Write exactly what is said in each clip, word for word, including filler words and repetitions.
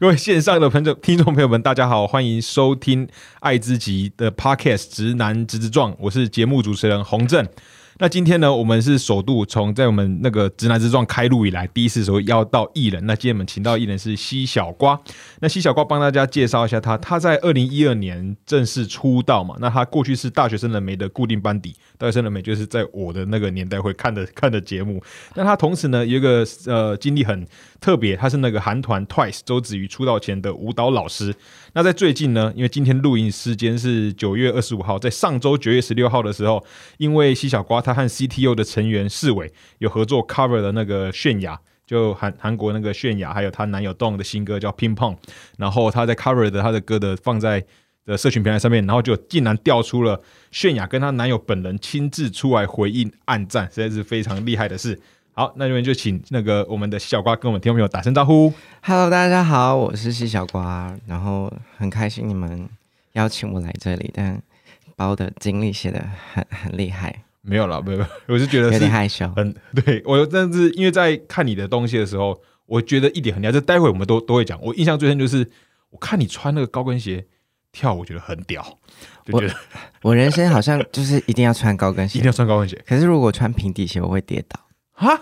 各位线上的朋友、听众朋友们，大家好，欢迎收听爱之极的 Podcast《直男直直撞》，我是节目主持人洪正。那今天呢，我们是首度从在我们那个直男直撞开录以来，第一次时候邀到艺人。那今天我们请到艺人是西小瓜。那西小瓜帮大家介绍一下他，他在二零一二年正式出道嘛。那他过去是大学生人媒的固定班底，大学生人媒就是在我的那个年代会看的看的节目。那他同时呢有一个呃经历很特别，他是那个韩团 T W I C E 周子瑜出道前的舞蹈老师。那在最近呢，因为今天录音时间是九月二十五号，在上周九月十六号的时候，因为西小瓜他。他和 C T O 的成员世伟有合作 cover 的那个泫雅，就韩韩国那个泫雅，还有她男友 Dong 的新歌叫 Ping Pong， 然后他在 cover 的他的歌的放在的社群平台上面，然后就竟然调出了泫雅跟她男友本人亲自出来回应按赞，实在是非常厉害的事。好，那这边就请那个我们的西小瓜跟我们听众朋友打声招呼。Hello， 大家好，我是西小瓜，然后很开心你们邀请我来这里，但把我的经历写得很很厉害。没有啦，没有，我是觉得是有点害羞。嗯，对，我但是因为在看你的东西的时候，我觉得一点很厉害，这待会我们都都会讲。我印象最深就是我看你穿那个高跟鞋跳舞，我觉得很屌，就觉得 我, 我人生好像就是一定要穿高跟鞋，一定要穿高跟鞋。可是如果穿平底鞋，我会跌倒哈，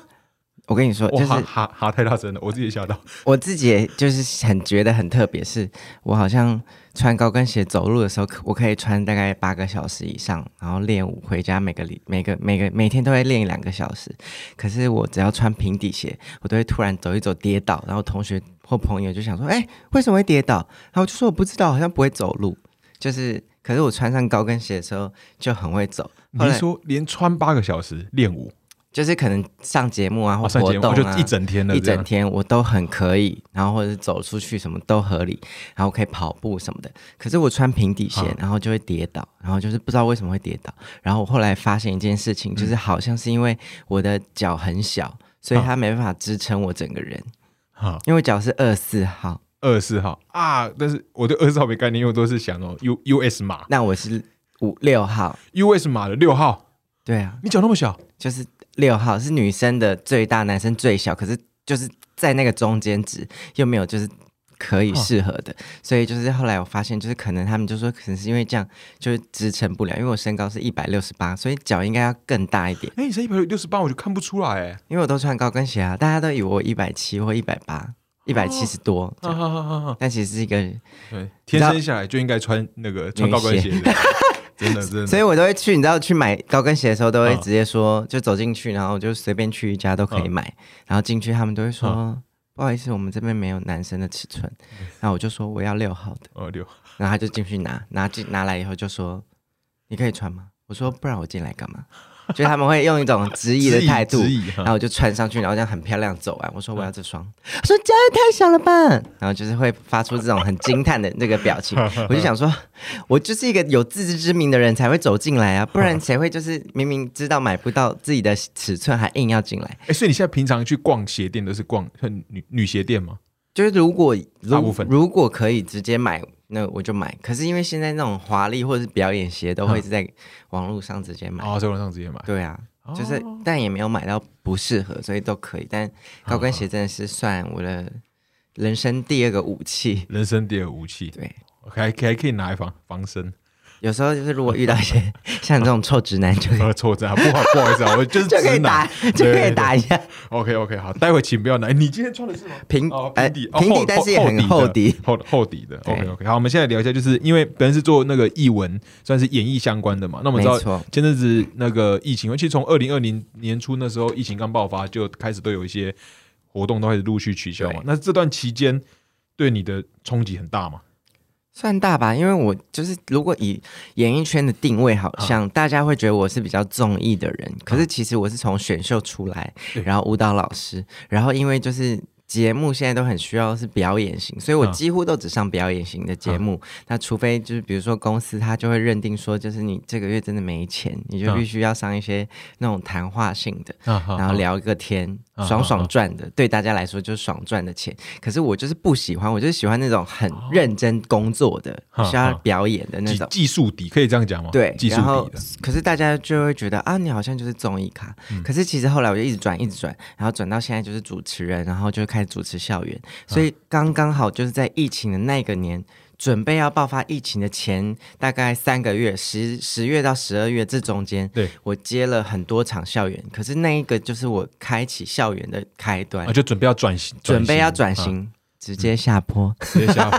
我跟你说，就是哈哈太大声了，我自己也吓到。我自己也就是很觉得很特别，是我好像穿高跟鞋走路的时候，我可以穿大概八个小时以上，然后练舞回家每个每个每个每天都会练两个小时。可是我只要穿平底鞋，我都会突然走一走跌倒，然后同学或朋友就想说：“哎、欸，为什么会跌倒？”然后我就说：“我不知道，好像不会走路。”就是，可是我穿上高跟鞋的时候就很会走。你说连穿八个小时练舞？就是可能上节目啊，或活动啊，哦、就一整天了，一整天我都很可以，然后或者走出去什么都合理，然后可以跑步什么的。可是我穿平底鞋，然后就会跌倒，然后就是不知道为什么会跌倒。然后我后来发现一件事情，就是好像是因为我的脚很小，嗯、所以它没办法支撑我整个人。啊、因为脚是二四号，二四号啊，但是我对二四号没概念，因为我都是想哦 U U S 码。那我是五六号 U S 码的六号。对啊，你脚那么小，就是。六号是女生的最大，男生最小，可是就是在那个中间值又没有就是可以适合的，所以就是后来我发现，就是可能他们就说，可能是因为这样就是支撑不了，因为我身高是一百六十八，所以脚应该要更大一点。哎、欸，你才一百六十八，我就看不出来哎，因为我都穿高跟鞋啊，大家都以为我一百七或一百八。一百七十多、啊啊啊啊，但其实是一个對天生下来就应该穿那个穿高跟鞋的，真的真的。所以我都会去，你知道去买高跟鞋的时候，都会直接说，啊、就走进去，然后就随便去一家都可以买，啊、然后进去他们都会说、啊、不好意思，我们这边没有男生的尺寸，然后我就说我要六号的，哦六，然后他就进去拿拿进拿来以后就说你可以穿吗？我说不然我进来干嘛？就他们会用一种质疑的态度，然后我就穿上去，然后这样很漂亮走完。我说我要这双，他、嗯、说脚也太小了吧，然后就是会发出这种很惊叹的那个表情。我就想说，我就是一个有自知之明的人才会走进来啊，不然谁会就是明明知道买不到自己的尺寸还硬要进来？哎、欸，所以你现在平常去逛鞋店都是逛女女鞋店吗？就是如果如如果可以直接买。那我就买，可是因为现在那种华丽或者是表演鞋都会在网络上直接买，哦，在网络上直接买，对啊，哦、就是但也没有买到不适合，所以都可以。但高跟鞋真的是算我的人生第二个武器，人生第二个武器，对，还还可以拿来防防身。有时候就是如果遇到一些像这种臭直男就，就臭直男，不好不好意思啊，我就是直男就可以打，就可以打一下。OK OK， 好，待会请不要拿。你今天穿的是吗？平、哦、平底，呃、平底、哦，但是也很厚底，厚厚底的。OK OK， 好，我们现在聊一下，就是因为本身是做那个艺文，算是演艺相关的嘛。那我们知道前阵子那个疫情，其实从二零二零年初那时候疫情刚爆发，就开始都有一些活动都开始陆续取消嘛。那这段期间对你的冲击很大嘛？算大吧，因为我就是如果以演艺圈的定位，好像大家会觉得我是比较综艺的人，啊、可是其实我是从选秀出来，然后舞蹈老师，然后因为就是节目现在都很需要是表演型，所以我几乎都只上表演型的节目。啊、那除非就是比如说公司他就会认定说，就是你这个月真的没钱，你就必须要上一些那种谈话性的，啊、然后聊一个天。爽爽赚的、啊啊啊、对大家来说就是爽赚的钱，可是我就是不喜欢，我就是喜欢那种很认真工作的、啊、需要表演的那种技术底，可以这样讲吗？对，技术底的。可是大家就会觉得啊，你好像就是综艺咖、嗯、可是其实后来我就一直转一直转，然后转到现在就是主持人，然后就开始主持校园，所以刚刚好就是在疫情的那个年，准备要爆发疫情的前大概三个月，十十月到十二月这中间，对，我接了很多场校园，可是那一个就是我开启校园的开端，啊，就准备要转型，转型准备要转型。啊直接下坡、嗯、直接下坡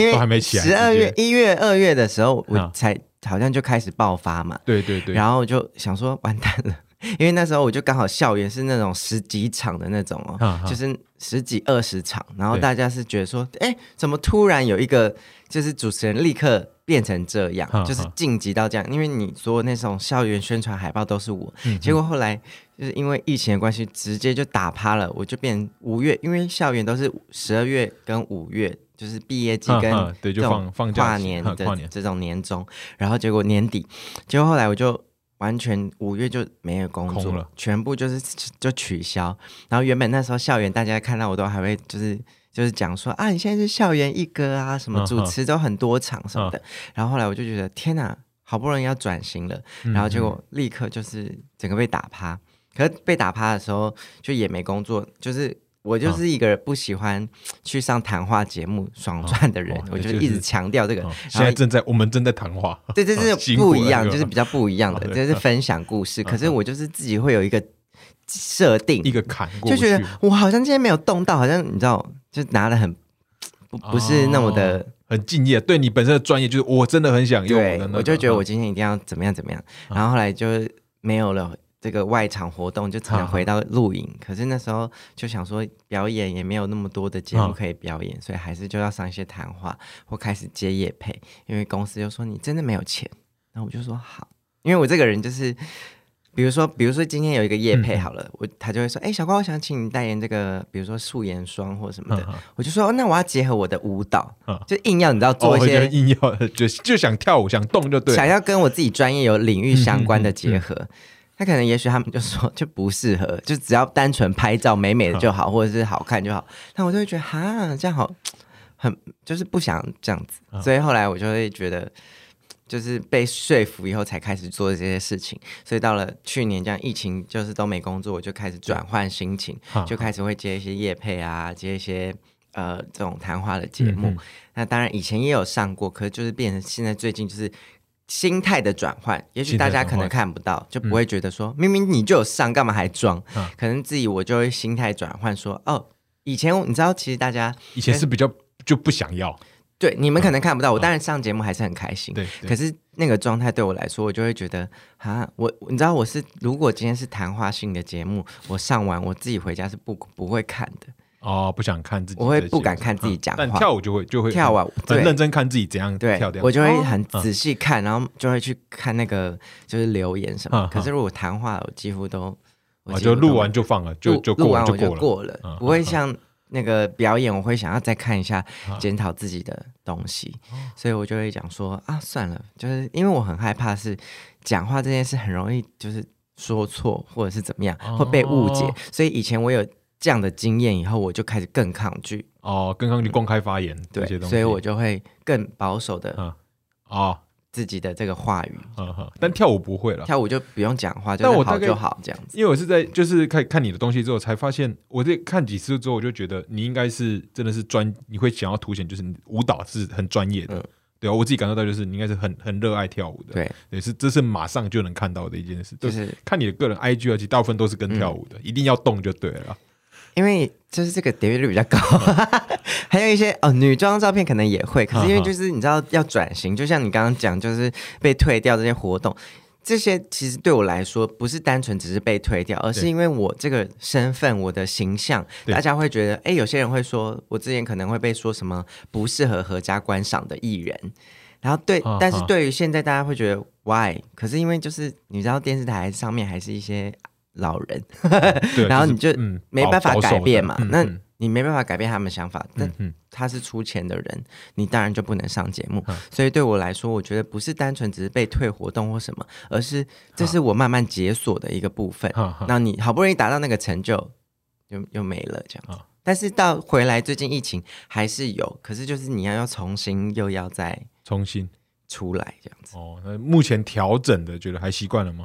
因为都还没起来，十二月一月二月的时候我才好像就开始爆发嘛，对对对，然后我就想说完蛋了，因为那时候我就刚好校园是那种十几场的那种哦、喔嗯、就是十几二十场，然后大家是觉得说哎、欸，怎么突然有一个就是主持人立刻变成这样、嗯、就是晋级到这样，因为你说那种校园宣传海报都是我、嗯、结果后来就是因为疫情的关系直接就打趴了，我就变五月，因为校园都是十二月跟五月就是毕业季跟这种跨年的这种年终，然后结果年底，结果后来我就完全五月就没有工作，全部就是就取消，然后原本那时候校园大家看到我都还会就是就是讲说啊你现在是校园一哥啊什么，主持都很多场什么的、嗯嗯、然后后来我就觉得天哪、啊、好不容易要转型了，然后结果立刻就是整个被打趴，可是被打趴的时候就也没工作，就是我就是一个不喜欢去上谈话节目爽赚的人、哦哦、我就一直强调这个、哦、现在正在我们正在谈话，对对对，不一样，就是比较不一样的、哦、就是分享故事、嗯、可是我就是自己会有一个设定一个坎过去，就觉得我好像今天没有动到，好像你知道就拿得很 不, 不是那么的、哦、很敬业，对你本身的专业就是我真的很想用我的、那个、我就觉得我今天一定要怎么样怎么样、嗯、然后后来就没有了这个外场活动，就只能回到录影、啊、可是那时候就想说表演也没有那么多的节目可以表演、啊、所以还是就要上一些谈话或开始接业配，因为公司就说你真的没有钱，然后我就说好，因为我这个人就是比如说比如说今天有一个业配好了、嗯、我他就会说哎、欸、小光我想请你代言这个比如说素颜霜或什么的、啊、我就说、哦、那我要结合我的舞蹈、啊、就硬要你知道做一些、哦、硬要 就, 就想跳舞想动就对，想要跟我自己专业有领域相关的结合、嗯嗯嗯嗯，他可能也许他们就说就不适合，就只要单纯拍照美美的就好、嗯、或者是好看就好，那我就会觉得哈这样好很就是不想这样子、嗯、所以后来我就会觉得就是被说服以后才开始做这些事情，所以到了去年这样疫情就是都没工作，我就开始转换心情、嗯、就开始会接一些业配啊，接一些呃这种谈话的节目、嗯、那当然以前也有上过，可是就是变成现在最近就是心态的转换，也许大家可能看不到，就不会觉得说、嗯、明明你就有上干嘛还装、啊、可能自己我就会心态转换说哦，以前你知道其实大家以前是比较就不想要，对，你们可能看不到、啊、我当然上节目还是很开心、啊、可是那个状态对我来说我就会觉得啊，我你知道我是如果今天是谈话性的节目我上完我自己回家是不不会看的哦，不想看自己，我会不敢看自己讲话、嗯、但跳舞就会就会跳舞、啊、很认真看自己怎样跳掉，我就会很仔细看、哦、然后就会去看那个就是留言什么、嗯、可是如果谈话我几乎都、啊、就录完就放了，就就过完我就过了、嗯、不会像那个表演我会想要再看一下检讨自己的东西、嗯、所以我就会讲说啊算了，就是因为我很害怕是讲话这件事很容易就是说错或者是怎么样会被误解、哦、所以以前我有这样的经验以后我就开始更抗拒哦，更抗拒公开发言、嗯、对，所以我就会更保守的、嗯哦、自己的这个话语、嗯嗯、但跳舞不会了，跳舞就不用讲话，就是好就好这样子。因为我是在就是看看你的东西之后才发现，我在看几次之后我就觉得你应该是真的是专，你会想要凸显就是你舞蹈是很专业的、嗯对啊，我自己感受到就是你应该是很很热爱跳舞的，对，也是这是马上就能看到的一件事，就是看你的个人 I G 而且大部分都是跟跳舞的、嗯、一定要动就对了，因为就是这个点阅率比较高、嗯、还有一些、哦、女装照片可能也会，可是因为就是你知道要转型、嗯、就像你刚刚讲就是被退掉这些活动，这些其实对我来说不是单纯只是被退掉，而是因为我这个身份我的形象大家会觉得哎，有些人会说我之前可能会被说什么不适合合家观赏的艺人，然后对、啊、但是对于现在大家会觉得 why， 可是因为就是你知道电视台上面还是一些老人然后你就没办法改变嘛、就是嗯、那你没办法改变他们想法、嗯、但他是出钱的人、嗯、你当然就不能上节目、嗯、所以对我来说我觉得不是单纯只是被退活动或什么，而是这是我慢慢解锁的一个部分，那、嗯、你好不容易达到那个成就又又没了这样子、嗯、但是到回来最近疫情还是有，可是就是你要要重新又要再重新出来这样子哦。那目前调整的觉得还习惯了吗？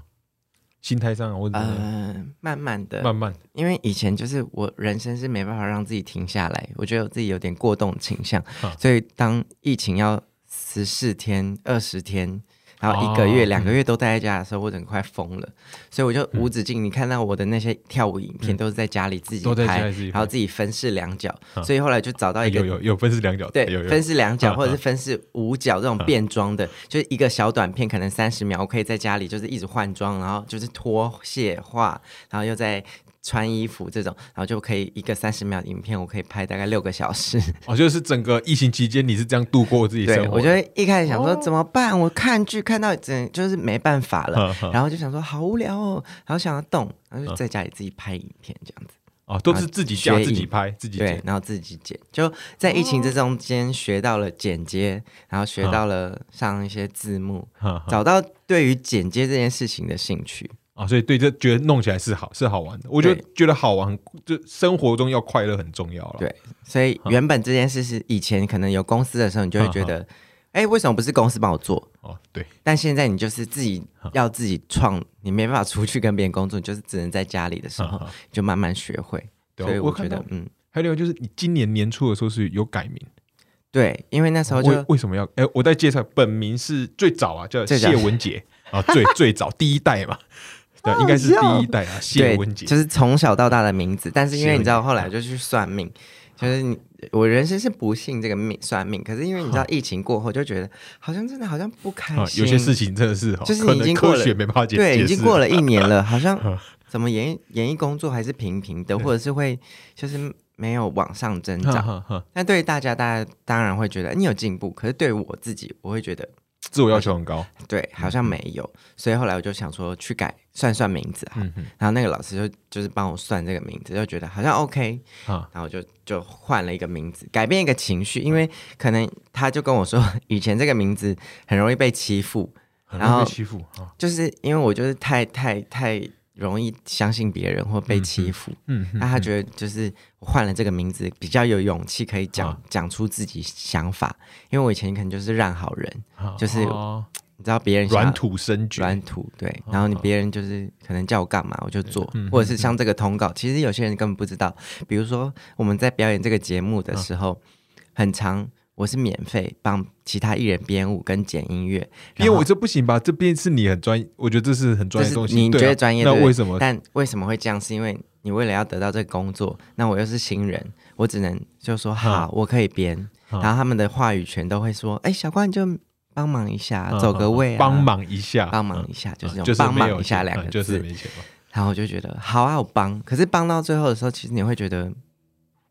心态上或者、呃、慢慢的慢慢的，因为以前就是我人生是没办法让自己停下来，我觉得我自己有点过动倾向、啊、所以当疫情要十四天二十天然后一个月、哦、两个月都待在家的时候、嗯、我整个快疯了，所以我就无止境、嗯、你看到我的那些跳舞影片、嗯、都是在家里自己 拍, 自己拍然后自己分饰两角、啊、所以后来就找到一个、欸、有有有分饰两角，对，有有分饰两角、啊、或者是分饰五角这种变装的、啊、就是一个小短片可能三十秒，我可以在家里就是一直换装，然后就是脱卸化然后又在穿衣服这种，然后就可以一个三十秒影片我可以拍大概六个小时、哦、就是整个疫情期间你是这样度过自己生活的。对，我就一开始想说、哦、怎么办，我看剧看到整就是没办法了、嗯、然后就想说好无聊哦，然后想要动，然后就在家里自己拍影片这样子、哦、都是自己家自己拍自己剪，对，然后自己剪，就在疫情这中间学到了剪接、哦、然后学到了上一些字幕、嗯、找到对于剪接这件事情的兴趣啊、所以对，这觉得弄起来是好是好玩的，我就觉得好玩，就生活中要快乐很重要了。对，所以原本这件事是以前可能有公司的时候你就会觉得哎、欸，为什么不是公司帮我做、哦、对，但现在你就是自己要自己创，你没办法出去跟别人工作，你就是只能在家里的时候就慢慢学会。对，所以我觉得我嗯，还有另外就是你今年年初的时候是有改名。对，因为那时候就、哦、为什么要、欸、我再介绍本名是最早啊叫谢文杰啊，最最早第一代嘛对，应该是第一代啊，谢文杰，就是从小到大的名字。但是因为你知道，后来就去算命，就是我人生是不信这个命算命，可是因为你知道疫情过后，就觉得好像真的好像不开心，啊、有些事情真的是，就是你已经过了，科学没办法解释，对，已经过了一年了，好像怎么演演艺工作还是平平的，或者是会就是没有往上增长。但对于大家，大家当然会觉得你有进步，可是对我自己，我会觉得。自我要求很高，对，好像没有，所以后来我就想说去改算算名字、嗯、然后那个老师就就是帮我算这个名字，就觉得好像 OK、啊、然后就就换了一个名字，改变一个情绪，因为可能他就跟我说以前这个名字很容易被欺负，很容易被欺负，就是因为我就是太太太容易相信别人或被欺负、嗯嗯、那他觉得就是我换了这个名字比较有勇气可以讲讲、啊、出自己想法，因为我以前可能就是烂好人、啊、就是、哦、你知道别人软土生绝，软土，对、啊、然后你别人就是可能叫我干嘛我就做、嗯、或者是像这个通告、嗯、其实有些人根本不知道，比如说我们在表演这个节目的时候、啊、很常我是免费帮其他艺人编舞跟剪音乐，因为我这不行吧，这边是你很专业，我觉得这是很专业的东西，你觉得专业、啊、那为什么？但为什么会这样，是因为你为了要得到这个工作，那我又是新人，我只能就说好、嗯、我可以编、嗯、然后他们的话语权都会说哎、欸，小关你就帮忙一下、嗯、走个位啊，帮忙一下帮忙一下、嗯、就是用帮忙一下两个字、嗯、就是没钱嘛，然后我就觉得好啊我帮，可是帮到最后的时候其实你会觉得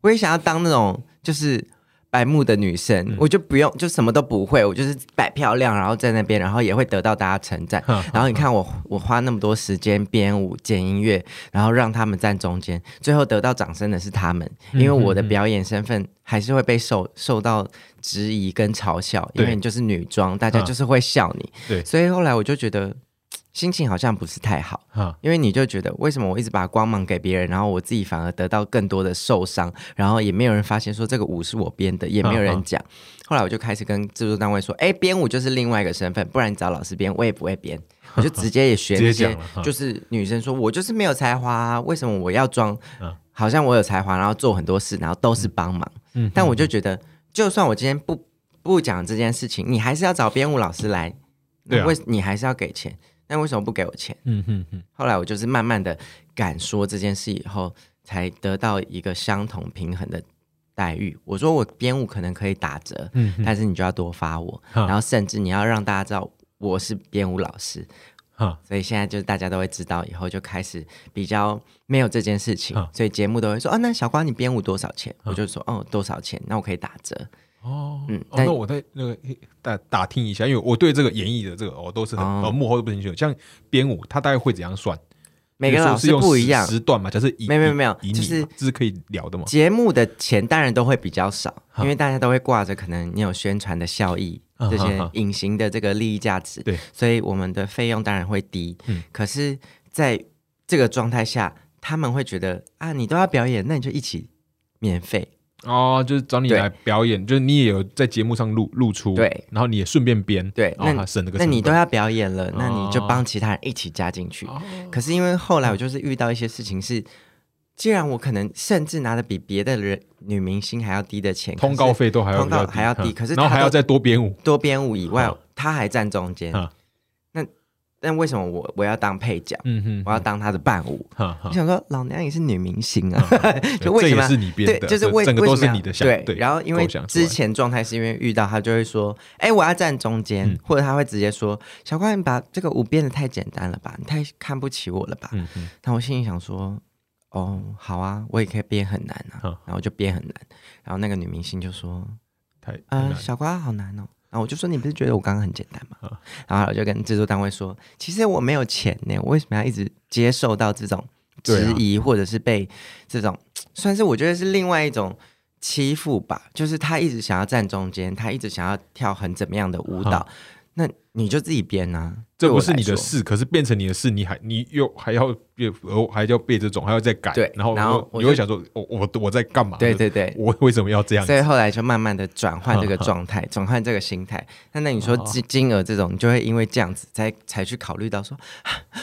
我也想要当那种就是白目的女生、嗯、我就不用就什么都不会，我就是摆漂亮然后在那边，然后也会得到大家称赞，然后你看我我花那么多时间编舞剪音乐，然后让他们站中间，最后得到掌声的是他们，因为我的表演身份还是会被受受到质疑跟嘲笑，因为你就是女装大家就是会笑你，对，所以后来我就觉得心情好像不是太好，因为你就觉得为什么我一直把光芒给别人，然后我自己反而得到更多的受伤，然后也没有人发现说这个舞是我编的，也没有人讲、啊啊、后来我就开始跟制作单位说哎，编舞就是另外一个身份，不然你找老师编我也不会编，我就直接也学那些就是女生说我就是没有才华、啊、为什么我要装、啊、好像我有才华，然后做很多事，然后都是帮忙、嗯嗯、但我就觉得就算我今天不不讲这件事情，你还是要找编舞老师来、啊、你还是要给钱，那为什么不给我钱？嗯哼哼。后来我就是慢慢的敢说这件事以后，才得到一个相同平衡的待遇。我说我编舞可能可以打折，嗯、但是你就要多发我，然后甚至你要让大家知道我是编舞老师。所以现在就是大家都会知道，以后就开始比较没有这件事情，所以节目都会说哦、啊，那小瓜你编舞多少钱？我就说哦多少钱？那我可以打折。哦，嗯，哦那我再那个打打听一下，因为我对这个演艺的这个我、哦、都是很、哦、幕后都不清楚。像编舞，它大概会怎样算？每个老师不一样，时段嘛，就是以没有没有，就是这是可以聊的嘛。节目的钱当然都会比较少，因为大家都会挂着可能你有宣传的效益，这些隐形的这个利益价值，对、嗯，所以我们的费用当然会低。嗯、可是在这个状态下，他们会觉得啊，你都要表演，那你就一起免费。哦，就是找你来表演，就是你也有在节目上露露出，对，然后你也顺便编，对，那省了个成本。那你都要表演了，那你就帮其他人一起加进去。哦、可是因为后来我就是遇到一些事情是，既然我可能甚至拿的比别的人女明星还要低的钱，通告费都还要通告还要低，可是然后还要再多编舞，多编舞以外，他还站中间。那但为什么我我要当配角？嗯哼，我要当他的伴舞。我想说，老娘也是女明星啊，就为什么这也是你编的？对，就是为整个都是你的想对。然后因为之前状态是因为遇到他就会说，哎，我要站中间，或者他会直接说，小怪你把这个舞编的太简单了吧，你太看不起我了吧？嗯哼，但我心里想说。哦，好啊，我也可以编很难啊，嗯、然后就编很难，然后那个女明星就说，呃，小瓜好难哦，然后我就说你不是觉得我刚刚很简单吗？嗯、然后我就跟制作单位说，其实我没有钱呢，我为什么要一直接受到这种质疑，啊、或者是被这种，算是我觉得是另外一种欺负吧，就是他一直想要站中间，他一直想要跳很怎么样的舞蹈。嗯那你就自己编啊，这不是你的事，可是变成你的事，你还你又还要变，还要被这种，还要再改，对，然后然后你会想说，我我我在干嘛？对对对，我为什么要这样子？所以后来就慢慢的转换这个状态，转换这个心态。那那你说金金额这种，你就会因为这样子才才去考虑到说，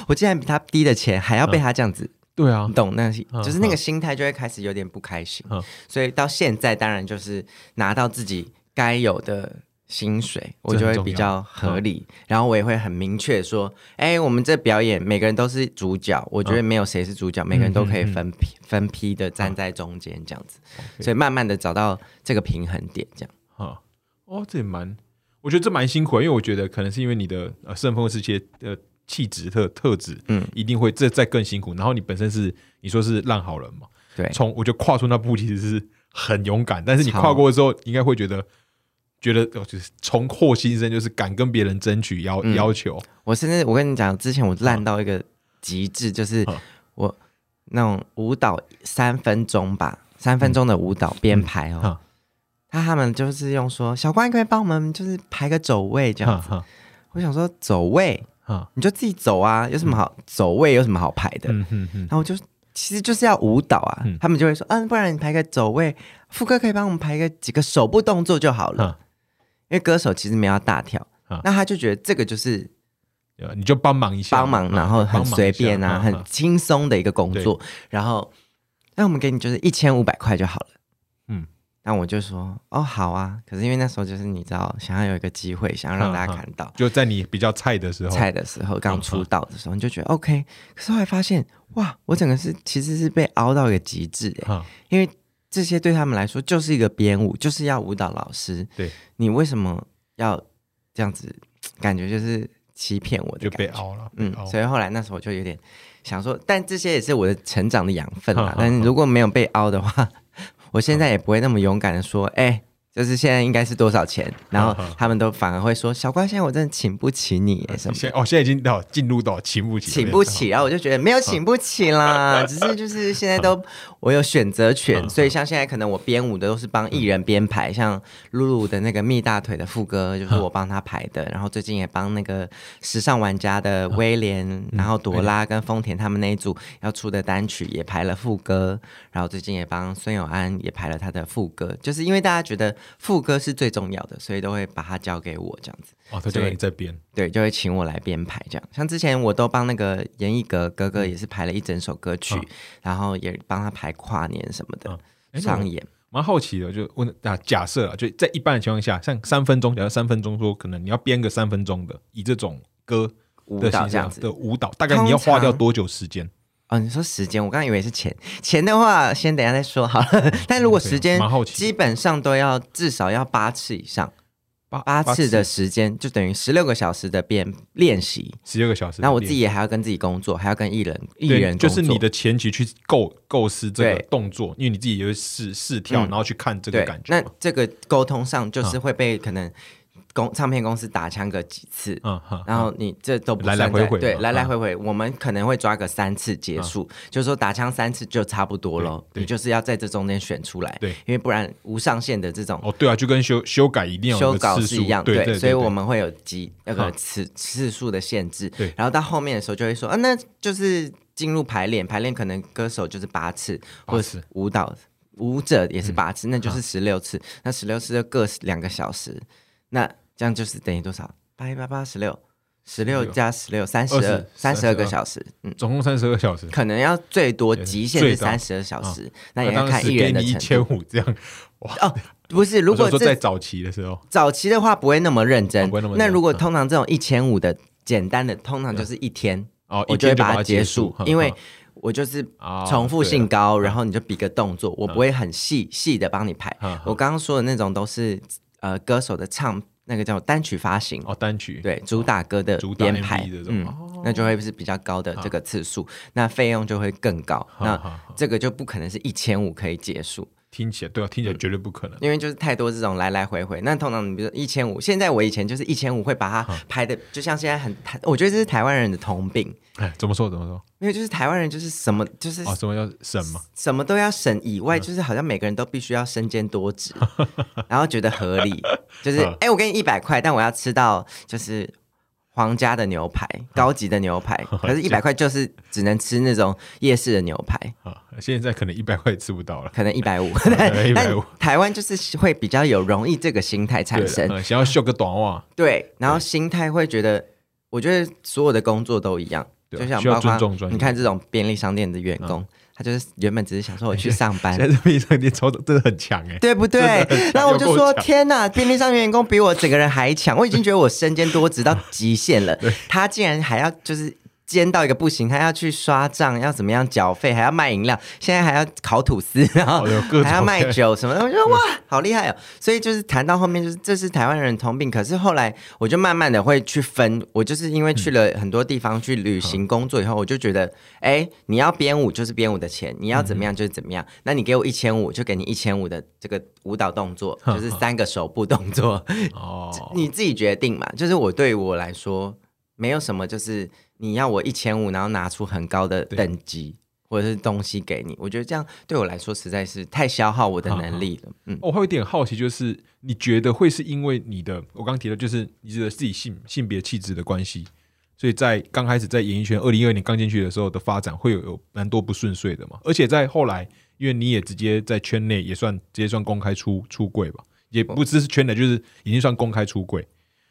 我竟然比他低的钱还要被他这样子，对啊，你懂那就是那个心态就会开始有点不开心。所以到现在当然就是拿到自己该有的。薪水我就会比较合理，嗯、然后我也会很明确说，哎、欸，我们这表演每个人都是主角，我觉得没有谁是主角，嗯、每个人都可以分批分批的站在中间这样子，嗯、所以慢慢的找到这个平衡点这样。啊、哦，这也蛮，我觉得这蛮辛苦的，因为我觉得可能是因为你的呃胜负这些呃气质特特质，嗯，一定会这再更辛苦。然后你本身是你说是烂好人嘛，对，从我觉得跨出那步其实是很勇敢，但是你跨过之后，应该会觉得。觉得就是重获新生，就是敢跟别人争取要、嗯、要求。我甚至我跟你讲，之前我烂到一个极致，就是我那种舞蹈三分钟吧，三分钟的舞蹈编排哦。那、嗯嗯嗯、他们就是用说，小关可以帮我们就是排个走位这样子。嗯嗯、我想说走位，嗯、你就自己走啊，有什么好、嗯、走位有什么好排的？嗯嗯嗯、然后我就。其实就是要舞蹈啊，嗯、他们就会说，嗯、啊，不然你排个走位，副歌可以帮我们排个几个手部动作就好了，啊、因为歌手其实没有要大跳，啊、那他就觉得这个就是，你就帮忙一下，帮忙，然后很随便啊，啊很轻松的一个工作，然后那我们给你就是一千五百块就好了，嗯，那我就说，哦，好啊，可是因为那时候就是你知道，想要有一个机会，想要让大家看到，啊啊、就在你比较菜的时候，菜的时候，刚出道的时候，啊、你就觉得 OK， 可是后来发现。哇，我整个是其实是被凹到一个极致哎、欸，嗯、因为这些对他们来说就是一个编舞，就是要舞蹈老师。对，你为什么要这样子？感觉就是欺骗我的感觉，就被凹了。嗯，所以后来那时候我就有点想说，但这些也是我的成长的养分啦。嗯、但如果没有被凹的话，嗯、我现在也不会那么勇敢的说，哎、欸，就是现在应该是多少钱？然后他们都反而会说，嗯、小怪，现在我真的请不起你、欸、什么？哦，现在已经到进入到请不起，请不起。然后我就觉得没有请不起啦，只是就是现在都我有选择权，嗯、所以像现在可能我编舞的都是帮艺人编排，嗯、像露露的那个蜜大腿的副歌就是我帮他排的，嗯、然后最近也帮那个时尚玩家的威廉，嗯、然后朵拉跟丰田他们那一组要出的单曲也排了副歌，然后最近也帮孙友安也排了他的副歌，就是因为大家觉得副歌是最重要的，所以都会把它交给我这样子。哦，他就会在编，对，就会请我来编排这样。像之前我都帮那个严艺格哥哥也是排了一整首歌曲，嗯、然后也帮他排跨年什么的、嗯、上演。蛮好奇的，就问啊，假设啊，就在一般的情况下，像三分钟，假设三分钟说，可能你要编个三分钟的，以这种歌的舞蹈这样子的舞蹈，大概你要花掉多久时间？哦，你说时间，我刚刚以为是钱。钱的话，先等一下再说好了。但如果时间，基本上都要至少要八次以上，八八次的时间就等于十六个小时的编练习，十六个小时。那我自己也还要跟自己工作，还要跟艺人艺人工作，就是你的前期去构构思这个动作，因为你自己也会试试跳，然后去看这个感觉。那这个沟通上就是会被可能。唱片公司打枪个几次，嗯嗯、然后你这都不算来来回回，对，来来回回，嗯、我们可能会抓个三次结束，嗯、就是说打枪三次就差不多了，你就是要在这中间选出来，对，因为不然无上限的这种，哦，对啊，就跟修修改一定要有个次数，修稿是一样，对，对对对对，所以我们会有几那个次次数的限制，嗯、然后到后面的时候就会说，啊，那就是进入排练，排练可能歌手就是八次，或是舞蹈。舞者也是八次、嗯、那就是十六次、啊、那十六次就各两个小时，那这样就是等于多少？八一八八十六，十六加十六三十二，三十二个小时，嗯，总共三十二小时，可能要最多极限是三十二小时、啊，那也要看艺人的程度。一千五这样，哇哦，不是，如果是在早期的时候，早期的话不会那么认真。哦、那, 那如果通常这种一千五的、嗯、简单的，通常就是一天，哦、我就会把它结束，嗯、因为。我就是重复性高、哦、然后你就比个动作、嗯、我不会很细细的帮你排、嗯、我刚刚说的那种都是、呃、歌手的唱那个叫单曲发行哦，单曲对主打歌的编排、哦嗯哦、那就会是比较高的这个次数、哦、那费用就会更高、哦、那这个就不可能是一千五可以结束，听起来对啊，听起来绝对不可能、嗯，因为就是太多这种来来回回。那通常你比如说一千五，现在我以前就是一千五会把它拍的，就像现在很，我觉得这是台湾人的通病。哎，怎么说怎么说？因为就是台湾人就是什么就是啊、哦，什么要省嘛，什么都要省以外，嗯、就是好像每个人都必须要身兼多职，然后觉得合理，就是哎、欸，我给你一百块，但我要吃到就是。皇家的牛排，高级的牛排，可是一百块就是只能吃那种夜市的牛排。现在可能一百块吃不到了，可能一百五。但台湾就是会比较有容易这个心态产生，嗯、想要秀个短袜。对，然后心态会觉得，我觉得所有的工作都一样，就像包括你看这种便利商店的员工。嗯，他就是原本只是想说我去上班，现在便利商店超真的很强哎、欸，对不对？然后我就说天哪，便利商店员工比我整个人还强，我已经觉得我身兼多职到极限了，他竟然还要就是兼到一个不行，他要去刷账，要怎么样缴费，还要卖饮料，现在还要烤吐司，然后还要卖酒什么的，我觉得哇，好厉害哦！所以就是谈到后面，就是这是台湾人通病，可是后来我就慢慢的会去分，我就是因为去了很多地方去旅行工作以后，我就觉得，哎，你要编舞就是编舞的钱，你要怎么样就是怎么样，那你给我一千五，就给你一千五的这个舞蹈动作，就是三个手部动作，你自己决定嘛。就是我对我来说，没有什么就是。你要我一千五，然后拿出很高的等级或者是东西给你，我觉得这样对我来说实在是太消耗我的能力了。啊啊嗯哦、我还有一点好奇，就是你觉得会是因为你的，我刚刚提到就是你的自己性性别气质的关系，所以在刚开始在演艺圈，二零一二年刚进去的时候的发展会有有蛮多不顺遂的嘛？而且在后来，因为你也直接在圈内也算直接算公开出出柜吧，也不只是圈内，就是已经算公开出柜。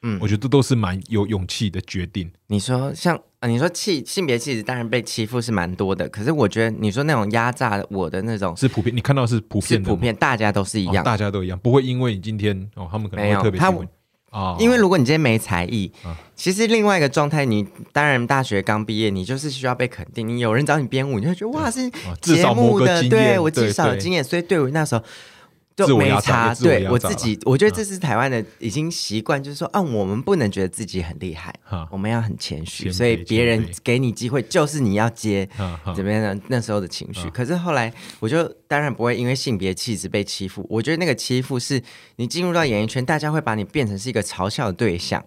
嗯，我觉得这都是蛮有勇气的决定。你说像、呃、你说气性别气质当然被欺负是蛮多的，可是我觉得你说那种压榨我的那种是普遍，你看到是普遍的，是普遍，大家都是一样、哦，大家都一样，不会因为你今天哦，他们可能会特别欺负你。哦、因为如果你今天没才艺、啊、其实另外一个状态，你当然大学刚毕业你就是需要被肯定，你有人找你编舞你就觉得哇是节目的，至少对我至少有经验，所以对我那时候就没差，对我自己，我觉得这是台湾的已经习惯，就是说、嗯、啊，我们不能觉得自己很厉害，我们要很谦虚，所以别人给你机会就是你要接，怎么样？那时候的情绪，可是后来我就当然不会因为性别气质被欺负，我觉得那个欺负是你进入到演艺圈，大家会把你变成是一个嘲笑的对象。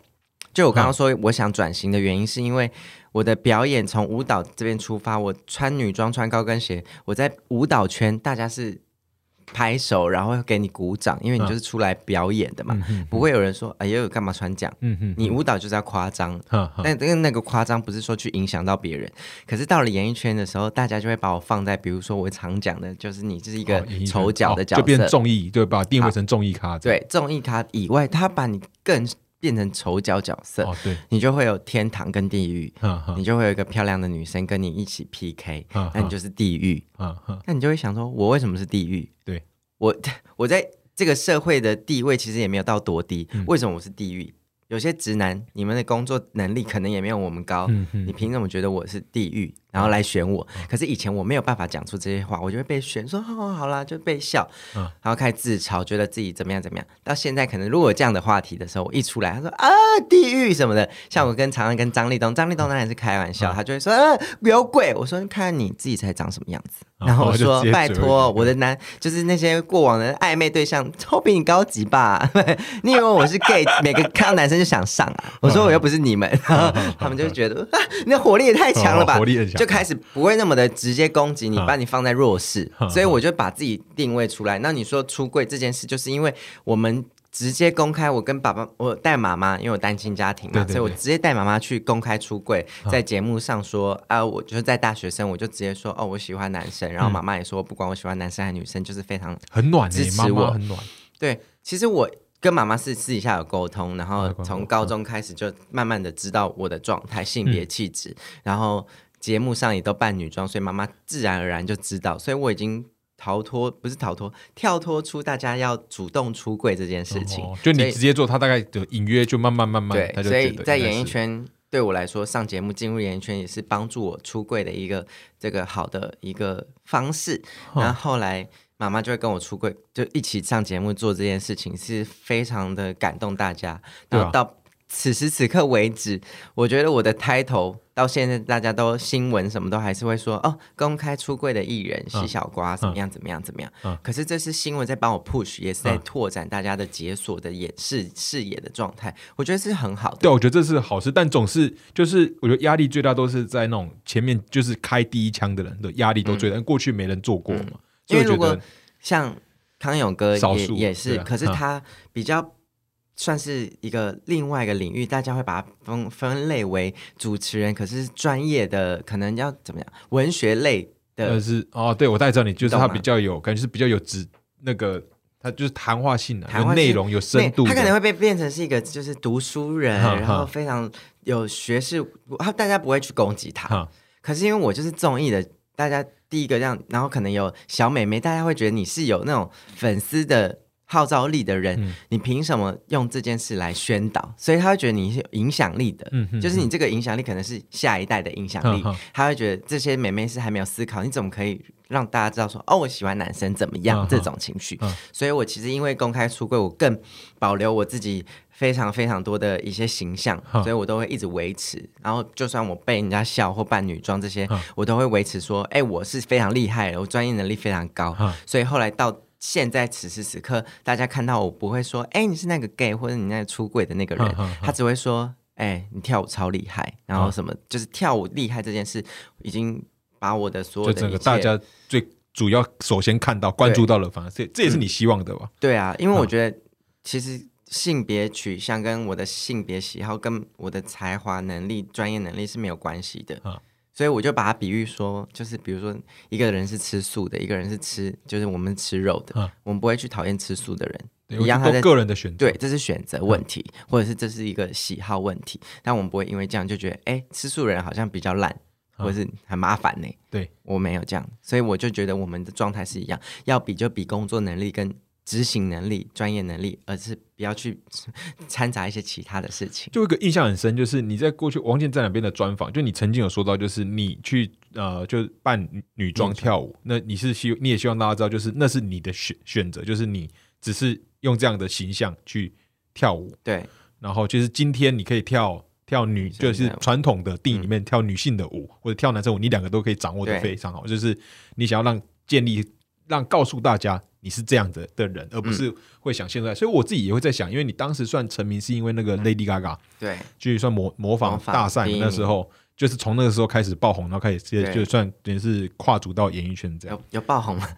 就我刚刚说，我想转型的原因是因为我的表演从舞蹈这边出发，我穿女装穿高跟鞋，我在舞蹈圈大家是。拍手然后会给你鼓掌，因为你就是出来表演的嘛、啊嗯、不会有人说哎呦干嘛穿这样、嗯、你舞蹈就是要夸张、啊啊、但那个夸张不是说去影响到别人，可是到了演艺圈的时候大家就会把我放在比如说我常讲的就是你就是一个丑角的角色、哦哦、就变综艺，对吧，定位成综艺咖，对综艺咖以外他把你更变成丑角角色、哦、对，你就会有天堂跟地狱、啊啊、你就会有一个漂亮的女生跟你一起 P K、啊、那你就是地狱、啊啊、那你就会想说我为什么是地狱，对我我在这个社会的地位其实也没有到多低、嗯、为什么我是地狱，有些直男你们的工作能力可能也没有我们高、嗯、你凭什么觉得我是地狱然后来选我、嗯、可是以前我没有办法讲出这些话，我就会被选说、哦、好啦，就被笑、嗯、然后开始自嘲觉得自己怎么样怎么样，到现在可能如果有这样的话题的时候我一出来他说啊地狱什么的，像我跟常常跟张立东张立东当然是开玩笑、嗯、他就会说啊有鬼，我说看你自己才长什么样子，然后我说拜托我的男就是那些过往的暧昧对象都比你高级吧你以为我是 gay 每个看到男生就想上啊，我说我又不是你们然后他们就觉得啊你的火力也太强了吧，火力很强，就开始不会那么的直接攻击你，把你放在弱势，所以我就把自己定位出来。那你说出柜这件事就是因为我们直接公开，我跟爸爸，我带妈妈，因为我单亲家庭嘛，对对对，所以我直接带妈妈去公开出柜，在节目上说啊、呃，我就是在大学生，我就直接说哦，我喜欢男生，然后妈妈也说不管我喜欢男生还是女生，就是非常很暖支持我，很暖欸，妈妈很暖。对，其实我跟妈妈是私底下有沟通，然后从高中开始就慢慢的知道我的状态、性别气质，嗯、然后节目上也都扮女装，所以妈妈自然而然就知道，所以我已经。逃脱不是逃脱，跳脱出大家要主动出柜这件事情，哦、就你直接做，他大概就隐约就慢慢慢慢，对，所以在演艺圈对我来说，上节目进入演艺圈也是帮助我出柜的一个这个好的一个方式。哦、然后后来妈妈就会跟我出柜，就一起上节目做这件事情，是非常的感动大家。然后到此时此刻为止，我觉得我的 title。到现在大家都新闻什么都还是会说哦，公开出柜的艺人洗小瓜怎么样怎么样怎么样、嗯嗯、可是这是新闻在帮我 push， 也是在拓展大家的解锁的眼视视野的状态，我觉得是很好的。对，我觉得这是好事，但总是就是我觉得压力最大都是在那种前面就是开第一枪的人的压力都最大、嗯、过去没人做过嘛、嗯、因为如果像康永哥 也, 也是、啊、可是他比较算是一个另外一个领域，大家会把它 分, 分类为主持人，可是专业的可能要怎么样，文学类的是哦，对，我大概知道你，就是他比较有感觉，是比较有指那个，他就是谈话性的、啊，有内容有深度，他可能会被变成是一个就是读书人，嗯、然后非常有学识，他大家不会去攻击他。嗯、可是因为我就是综艺的，大家第一个这样，然后可能有小美眉，大家会觉得你是有那种粉丝的。号召力的人、嗯、你凭什么用这件事来宣导，所以他会觉得你是有影响力的、嗯、哼哼，就是你这个影响力可能是下一代的影响力、嗯、他会觉得这些妹妹是还没有思考，你怎么可以让大家知道说哦我喜欢男生怎么样、嗯、这种情绪、嗯、所以我其实因为公开出柜，我更保留我自己非常非常多的一些形象、嗯、所以我都会一直维持，然后就算我被人家笑或扮女装这些、嗯、我都会维持说哎、欸，我是非常厉害的，我专业能力非常高、嗯、所以后来到现在此时此刻大家看到我不会说哎、欸、你是那个 gay 或者你那个出柜的那个人、嗯嗯、他只会说哎、欸、你跳舞超厉害，然后什么、嗯、就是跳舞厉害这件事已经把我的所有的一切，就整个大家最主要首先看到关注到了，反正这也是你希望的吧、嗯、对啊，因为我觉得其实性别取向跟我的性别喜好跟我的才华能力专业能力是没有关系的、嗯，所以我就把它比喻说，就是比如说一个人是吃素的，一个人是吃，就是我们吃肉的、嗯、我们不会去讨厌吃素的人，一样他个人的选择，对，这是选择问题、嗯、或者是这是一个喜好问题，但我们不会因为这样就觉得哎、欸，吃素人好像比较烂、嗯、或者是很麻烦、欸、对，我没有这样，所以我就觉得我们的状态是一样，要比就比工作能力跟执行能力专业能力，而是不要去掺杂一些其他的事情。就一个印象很深，就是你在过去王健在哪边的专访，就你曾经有说到就是你去呃，就扮女装跳舞，那你是希你也希望大家知道就是那是你的选选择，就是你只是用这样的形象去跳舞，对，然后就是今天你可以跳跳女，就是传统的定义里面跳女性的舞、嗯、或者跳男生舞，你两个都可以掌握得非常好，就是你想要让建立让告诉大家你是这样的的人，而不是会想现在、嗯、所以我自己也会在想，因为你当时算成名是因为那个 Lady Gaga、嗯、对，就算 模, 模仿大赛那时候，就是从那个时候开始爆红，然后开始就算也是跨足到演艺圈这样。 有, 有爆红吗？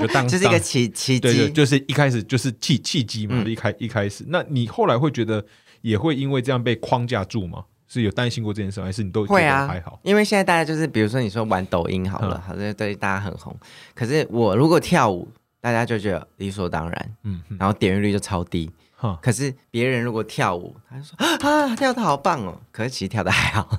就当就是一个奇迹，对，就是一开始就是契机嘛、嗯、一, 开一开始那你后来会觉得也会因为这样被框架住吗？是有担心过这件事，还是你都觉得还好？会啊，因为现在大家就是比如说你说玩抖音好了、嗯、好像对大家很红，可是我如果跳舞大家就觉得理所当然、嗯、然后点阅率就超低，可是别人如果跳舞他就说啊跳得好棒哦，可是其实跳得还好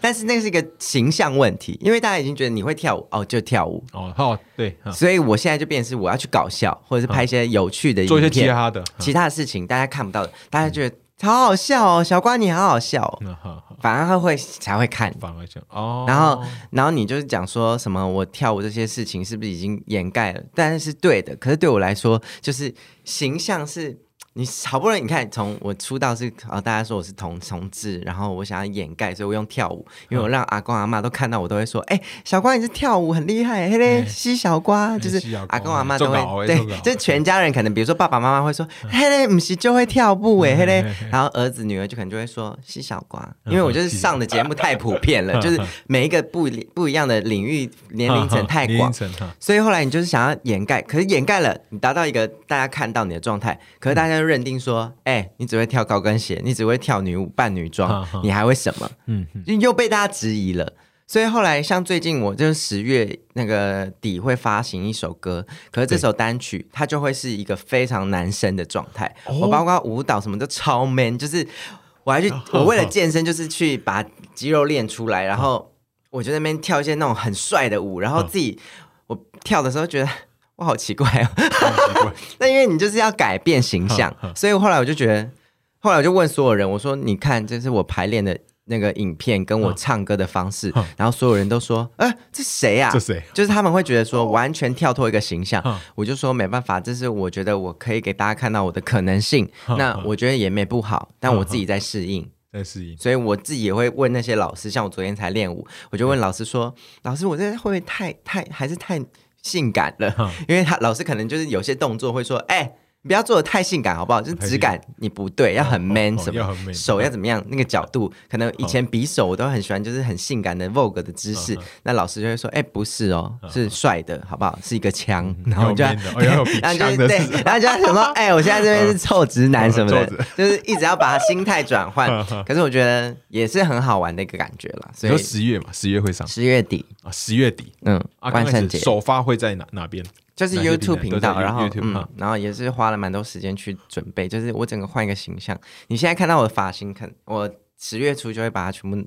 但是那是一个形象问题，因为大家已经觉得你会跳舞哦就跳舞 哦, 哦对哦，所以我现在就变成是我要去搞笑或者是拍一些有趣的影片、哦、做一些其他的、哦、其他的事情大家看不到的，大家觉得、嗯好好笑哦，小瓜你好好笑哦，嗯、好好反而他会才会看，反而讲哦，然后然后你就是讲说什么我跳舞这些事情是不是已经掩盖了？但是对的，可是对我来说，就是形象是你好不容易你看从我出道是、哦、大家说我是同同志，然后我想要掩盖，所以我用跳舞，因为我让阿公阿嬤都看到我都会说，哎、欸，小瓜你是跳舞很厉害，嘿嘞，吸小瓜，就是阿公阿嬤都会，对，就是全家人可能比如说爸爸妈妈会说，嘿嘞，不是就会跳舞哎，嘿嘞，然后儿子女儿就可能就会说吸小瓜，因为我就是上的节目太普遍了，就是每一个不不一样的领域年龄层太广，所以后来你就是想要掩盖，可是掩盖了，你达到一个大家看到你的状态，可是大家。就认定说哎、欸，你只会跳高跟鞋，你只会跳女舞扮女装、啊啊、你还会什么、嗯、又被大家质疑了。所以后来像最近我就是十月那个底会发行一首歌，可是这首单曲它就会是一个非常男生的状态、哦、我包括舞蹈什么都超 man， 就是我还去我为了健身就是去把肌肉练出来，然后我就在那边跳一些那种很帅的舞，然后自己、嗯、我跳的时候觉得我好奇怪哦，那因为你就是要改变形象，所以后来我就觉得，后来我就问所有人，我说你看这是我排练的那个影片跟我唱歌的方式、嗯、然后所有人都说哎、欸，这谁啊，这谁，就是他们会觉得说完全跳脱一个形象、嗯、我就说没办法，这是我觉得我可以给大家看到我的可能性、嗯、那我觉得也没不好、嗯、但我自己在适应、嗯、在适应，所以我自己也会问那些老师，像我昨天才练舞，我就问老师说、嗯、老师我这会不会太太还是太性感了、嗯、因为他老师可能就是有些动作会说哎、欸不要做的太性感好不好，就是质感你不对，要很 man 什么、哦哦哦、要 man， 手要怎么样、嗯、那个角度，可能以前比手我都很喜欢就是很性感的 Vogue 的姿势、嗯、那老师就会说哎、欸、不是哦、嗯、是帅的好不好，是一个枪、嗯、然后就要、哦、要有比枪的对，然后就要想说哎、欸、我现在这边是臭直男什么的、嗯、就是一直要把心态转换、嗯、可是我觉得也是很好玩的一个感觉啦，所以十月嘛，十月会上，十月底啊，十月底嗯啊，万圣节首发会在哪哪边，就是 YouTube 频道，然后、嗯啊、然后也是花了蛮多时间去准备，就是我整个换一个形象，你现在看到我的发型，我十月初就会把它全部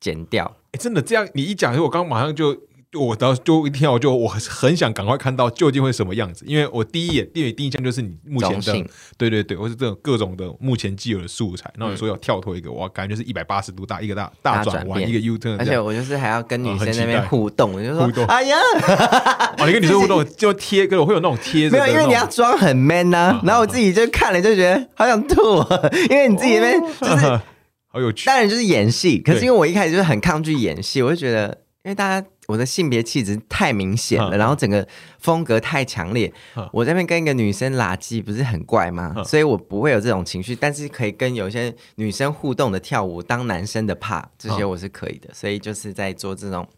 剪掉。真的这样你一讲我刚马上就我到就一跳就我很想赶快看到究竟会什么样子，因为我第一眼第一印象就是你目前的对对对，我是这种各种的目前既有的素材，然后有时候要跳脱一个，我感觉就是一百八十度大一个大大转弯一个 U turn， 而且我就是还要跟女生那边互动，我就说哎呀哦，你跟女生互动就贴跟我会有那种贴着的，没有因为你要装很 man 啊，然后我自己就看了就觉得好想吐，因为你自己那边就是好有趣，当然就是演戏，可是因为我一开始就是很抗拒演戏，我就觉得因为大家我的性别气质太明显了、嗯、然后整个风格太强烈、嗯、我在那边跟一个女生拉鸡不是很怪吗、嗯、所以我不会有这种情绪，但是可以跟有些女生互动的跳舞当男生的怕这些我是可以的、嗯、所以就是在做这种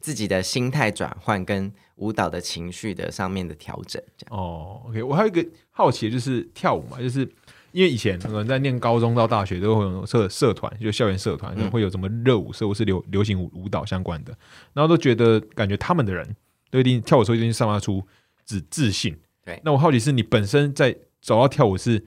自己的心态转换跟舞蹈的情绪的上面的调整这样、哦 okay、我还有一个好奇就是跳舞嘛，就是因为以前可能在念高中到大学都会有社社团，就校园社团会有什么热舞社或是流流行舞舞蹈相关的，然后都觉得感觉他们的人都一定跳舞的时候一定散发出自自信。对，那我好奇是你本身在走到跳舞是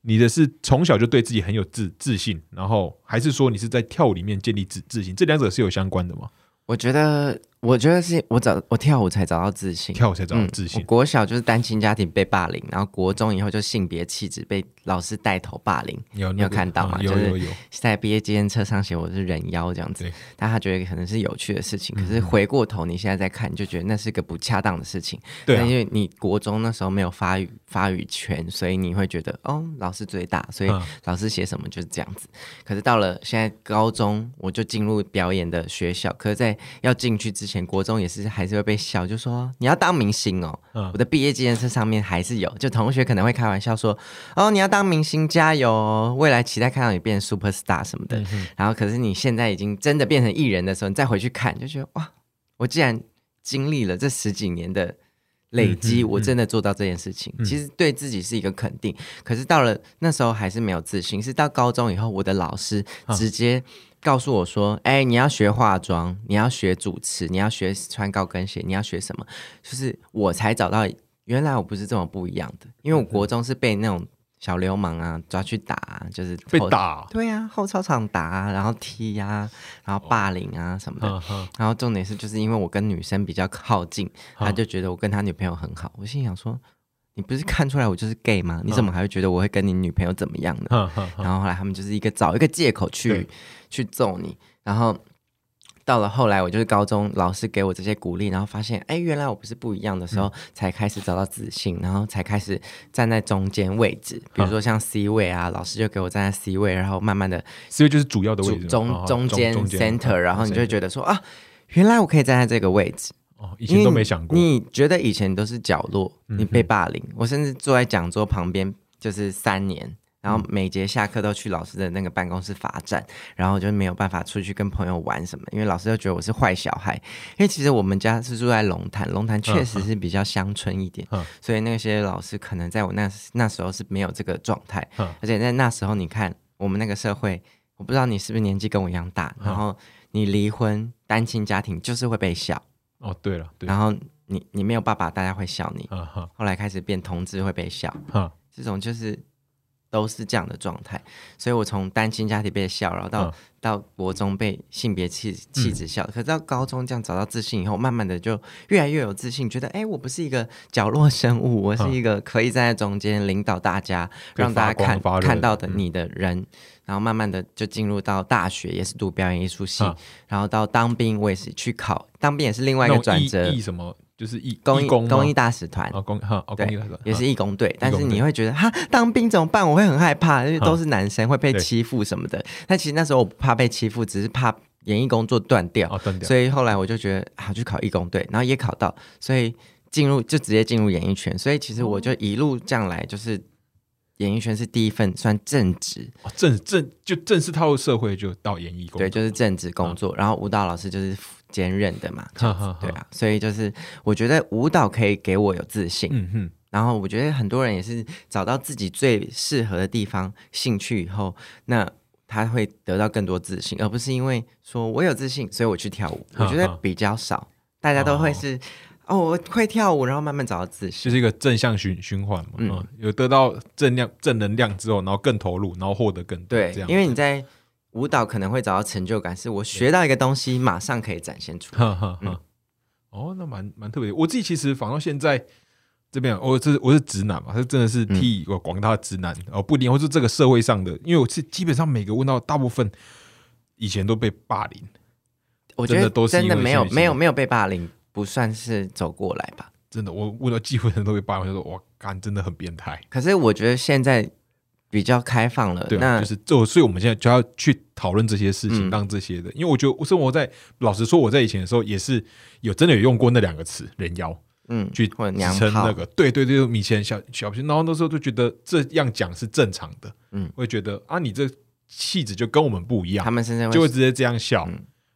你的是从小就对自己很有自自信，然后还是说你是在跳舞里面建立自自信？这两者是有相关的吗？我觉得，我觉得是我找我跳舞才找到自信，跳舞才找到自信。嗯、我国小就是单亲家庭被霸凌，然后国中以后就性别气质被老师带头霸凌，有、那個、你有看到吗？啊、有有有，就是在毕业纪念册上写我是人妖这样子，但他觉得可能是有趣的事情，可是回过头你现在再看，你就觉得那是个不恰当的事情。对、啊，因为你国中那时候没有发语发语权，所以你会觉得哦，老师最大，所以老师写什么就是这样子。嗯、可是到了现在高中，我就进入表演的学校，可是在要进去之前国中也是还是会被笑，就说你要当明星哦、嗯、我的毕业纪念册上面还是有，就同学可能会开玩笑说哦你要当明星加油哦，未来期待看到你变成 superstar 什么的、嗯、然后可是你现在已经真的变成艺人的时候，你再回去看就觉得哇，我竟然经历了这十几年的累积，我真的做到这件事情、嗯嗯、其实对自己是一个肯定，可是到了那时候还是没有自信，是到高中以后我的老师直接告诉我说哎、欸，你要学化妆，你要学主持，你要学穿高跟鞋，你要学什么，就是我才找到原来我不是这么不一样的，因为我国中是被那种小流氓啊抓去打、啊、就是被打，对啊，后操场打啊，然后踢啊，然后霸凌啊什么的、哦、然后重点是就是因为我跟女生比较靠近、哦、他就觉得我跟他女朋友很好，我心想说你不是看出来我就是 gay 吗？你怎么还会觉得我会跟你女朋友怎么样呢、嗯嗯嗯、然后后来他们就是一个找一个借口去去揍你，然后到了后来我就是高中老师给我这些鼓励，然后发现哎，原来我不是不一样的时候、嗯、才开始找到自信，然后才开始站在中间位置，比如说像 C 位啊、嗯、老师就给我站在 C 位，然后慢慢的 C 位就是主要的位置，中中间 center、嗯、然后你就会觉得说、嗯、啊，原来我可以站在这个位置哦、以前都没想过，你觉得以前都是角落，你被霸凌、嗯、我甚至坐在讲桌旁边就是三年，然后每节下课都去老师的那个办公室罚站，然后就没有办法出去跟朋友玩什么，因为老师就觉得我是坏小孩。因为其实我们家是住在龙潭，龙潭确实是比较乡村一点、嗯嗯、所以那些老师可能在我 那, 那时候是没有这个状态、嗯、而且在那时候你看我们那个社会，我不知道你是不是年纪跟我一样大、嗯、然后你离婚单亲家庭就是会被笑哦，对了对，然后 你, 你没有爸爸大家会笑你、嗯嗯、后来开始变同志会被笑、嗯、这种就是都是这样的状态。所以我从单亲家庭被笑，然后到、嗯、到国中被性别气气质笑、嗯、可是到高中这样找到自信以后，慢慢的就越来越有自信，觉得哎、欸，我不是一个角落生物，我是一个可以站在中间领导大家、嗯、让大家 看, 发发看到的你的人、嗯、然后慢慢的就进入到大学，也是读表演艺术系、嗯、然后到当兵，我也是去考当兵，也是另外一个转折。意义什么？就是义工公益大使团、哦哦、对，也是义工队。但是你会觉得哈，当兵怎么办？我会很害怕，因为都是男生会被欺负什么的。但其实那时候我不怕被欺负，只是怕演艺工作断 掉,、哦、断掉。所以后来我就觉得好，去考义工队，然后也考到，所以进入就直接进入演艺圈。所以其实我就一路这样来，就是演艺圈是第一份算正职、哦、正正就正式踏入社会就到演艺工作，对，就是正职工作、嗯、然后舞蹈老师就是兼任的嘛，这样子，对啊，所以就是我觉得舞蹈可以给我有自信、嗯、哼，然后我觉得很多人也是找到自己最适合的地方兴趣以后，那他会得到更多自信，而不是因为说我有自信所以我去跳舞。我觉得比较少，大家都会是哦，我会跳舞，然后慢慢找到自信，就是一个正向 循, 循环嘛、嗯嗯、有得到 正, 量正能量之后，然后更投入，然后获得更多，对，这样。因为你在舞蹈可能会找到成就感，是我学到一个东西马上可以展现出来。呵呵呵、嗯、哦，那蛮蛮特别的。我自己其实反到现在这边、哦、这是我是直男嘛，这真的是替我广大直男、嗯哦、不一定，或是这个社会上的，因为我是基本上每个问到大部分以前都被霸凌，我觉得真的都是因为真的没有没有没有被霸凌不算是走过来吧。真的，我问到几乎人都被霸凌，我就说哇干，真的很变态。可是我觉得现在比较开放了，对、啊、那就是就所以我们现在就要去讨论这些事情、嗯、让这些的，因为我觉得我生活在，老实说我在以前的时候也是有真的有用过那两个词，人妖，嗯，去称那个，对对对，以前小小学，然后那时候就觉得这样讲是正常的，嗯，会觉得啊你这气质就跟我们不一样，他们甚至就会直接这样笑、嗯、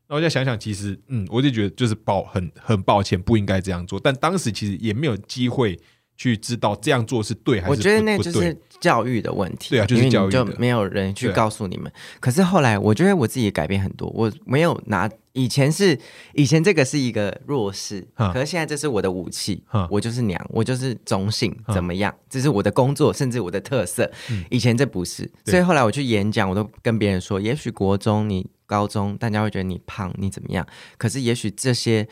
然后再想想其实嗯，我就觉得就是抱很很抱歉，不应该这样做，但当时其实也没有机会去知道这样做是对还是不对。我觉得那就是教育的问题。对啊，就是教育的，因为你就没有人去告诉你们、啊、可是后来我觉得我自己改变很多，我没有拿以前是以前这个是一个弱势，可是现在这是我的武器，我就是娘，我就是中性怎么样，这是我的工作，甚至我的特色、嗯、以前这不是。所以后来我去演讲，我都跟别人说，也许国中你高中大家会觉得你胖你怎么样，可是也许这些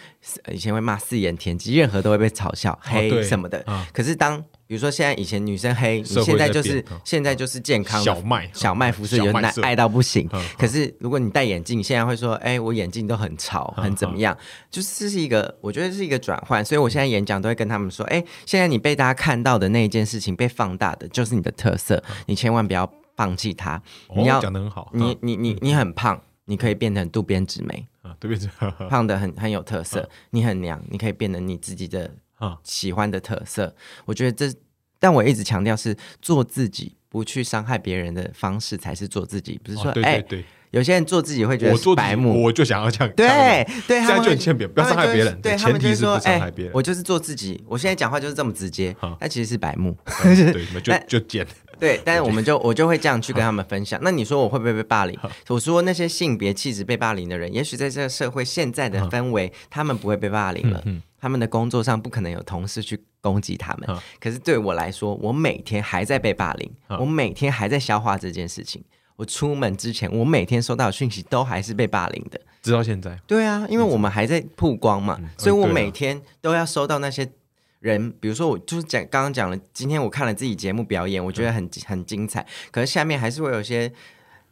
以前会骂四眼田鸡，任何都会被嘲笑、哦、黑什么的、啊、可是当比如说现在以前女生黑，你现在就是在、哦、现在就是健康小麦小麦肤色，有奶爱到不行、嗯、可是如果你戴眼镜，现在会说哎、欸，我眼镜都很潮、嗯、很怎么样、嗯、就是这是一个，我觉得是一个转换。所以我现在演讲都会跟他们说哎、欸，现在你被大家看到的那一件事情被放大的就是你的特色、嗯、你千万不要放弃它、哦、你要讲得很好，你、嗯、你你你很胖，你可以变成渡边直美、啊、渡边直美胖的 很, 很有特色、啊、你很娘，你可以变成你自己的喜欢的特色、啊、我觉得这，但我一直强调是做自己，不去伤害别人的方式才是做自己，不是说哎、啊欸，有些人做自己会觉得是白目， 我, 我就想要这样，对对，这样就很欠扁，不要伤害别人，对，前提是不伤害别人、欸、我就是做自己，我现在讲话就是这么直接，那其实是白目、嗯、对，就就贱，对，但是我们就我就会这样去跟他们分享。那你说我会不会被霸凌？我说那些性别气质被霸凌的人，也许在这个社会现在的氛围、嗯、他们不会被霸凌了、嗯嗯、他们的工作上不可能有同事去攻击他们、嗯、可是对我来说，我每天还在被霸凌、嗯、我每天还在消化这件事情，我出门之前我每天收到的讯息都还是被霸凌的，直到现在。对啊，因为我们还在曝光嘛、嗯、所以我每天都要收到那些人，比如说我就是讲刚刚讲了，今天我看了自己节目表演，我觉得很、嗯、很精彩，可是下面还是会有些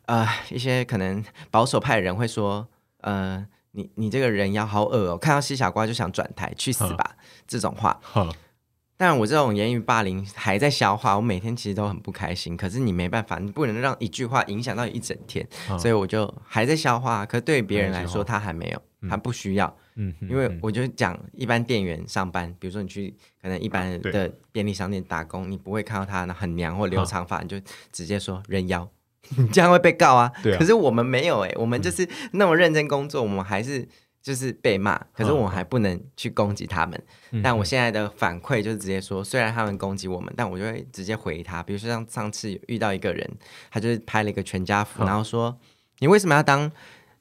呃一些可能保守派的人会说呃你你这个人妖好恶哦，看到西小瓜就想转台，去死吧、嗯、这种话、嗯、当然我这种言语霸凌还在消化，我每天其实都很不开心，可是你没办法，你不能让一句话影响到一整天、嗯、所以我就还在消化，可是对别人来说他还没有、嗯他不需要，嗯，因为我就讲一般店员上班，比如说你去可能一般的便利商店打工，你不会看到他很娘或留长发，你就直接说人妖，你这样会被告啊。对啊，可是我们没有哎、欸，我们就是那么认真工作，我们还是就是被骂，可是我还不能去攻击他们。嗯、但我现在的反馈就是直接说，虽然他们攻击我们，但我就会直接回他。比如说像上次遇到一个人，他就是拍了一个全家福，嗯、然后说你为什么要当